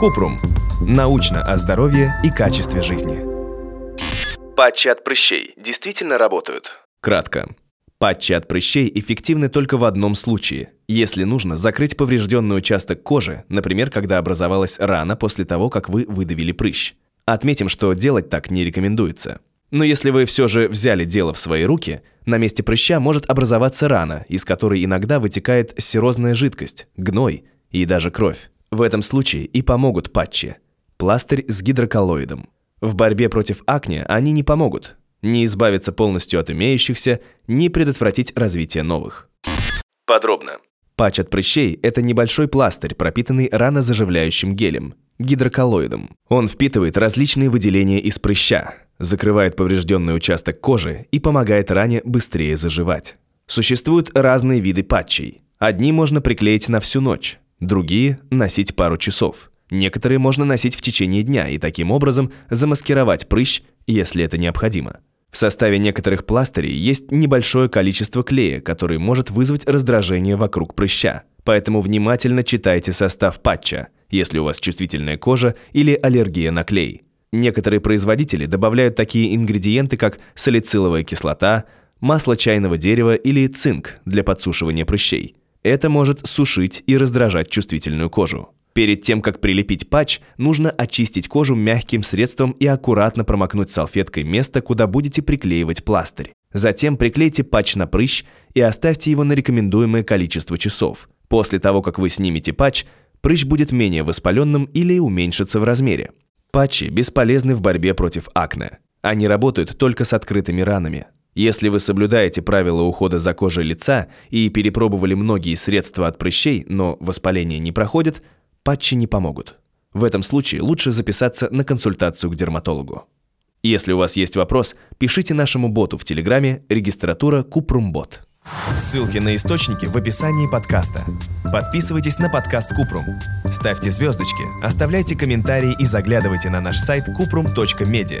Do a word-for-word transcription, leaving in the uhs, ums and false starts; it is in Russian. Купрум. Научно о здоровье и качестве жизни. Патчи от прыщей действительно работают? Кратко. Патчи от прыщей эффективны только в одном случае, если нужно закрыть поврежденный участок кожи, например, когда образовалась рана после того, как вы выдавили прыщ. Отметим, что делать так не рекомендуется. Но если вы все же взяли дело в свои руки, на месте прыща может образоваться рана, из которой иногда вытекает серозная жидкость, гной и даже кровь. В этом случае и помогут патчи. Пластырь с гидроколлоидом. В борьбе против акне они не помогут. Не избавиться полностью от имеющихся, не предотвратить развитие новых. Подробно. Патч от прыщей – это небольшой пластырь, пропитанный ранозаживляющим гелем – гидроколлоидом. Он впитывает различные выделения из прыща, закрывает поврежденный участок кожи и помогает ране быстрее заживать. Существуют разные виды патчей. Одни можно приклеить на всю ночь, другие – носить пару часов. Некоторые можно носить в течение дня и таким образом замаскировать прыщ, если это необходимо. В составе некоторых пластырей есть небольшое количество клея, который может вызвать раздражение вокруг прыща. Поэтому внимательно читайте состав патча, если у вас чувствительная кожа или аллергия на клей. Некоторые производители добавляют такие ингредиенты, как салициловая кислота, масло чайного дерева или цинк для подсушивания прыщей. Это может сушить и раздражать чувствительную кожу. Перед тем, как прилепить патч, нужно очистить кожу мягким средством и аккуратно промокнуть салфеткой место, куда будете приклеивать пластырь. Затем приклейте патч на прыщ и оставьте его на рекомендуемое количество часов. После того, как вы снимете патч, прыщ будет менее воспаленным или уменьшится в размере. Патчи бесполезны в борьбе против акне. Они работают только с открытыми ранами. Если вы соблюдаете правила ухода за кожей лица и перепробовали многие средства от прыщей, но воспаление не проходит, патчи не помогут. В этом случае лучше записаться на консультацию к дерматологу. Если у вас есть вопрос, пишите нашему боту в Телеграме, регистратура Купрумбот. Ссылки на источники в описании подкаста. Подписывайтесь на подкаст Купрум. Ставьте звездочки, оставляйте комментарии и заглядывайте на наш сайт kuprum точка media.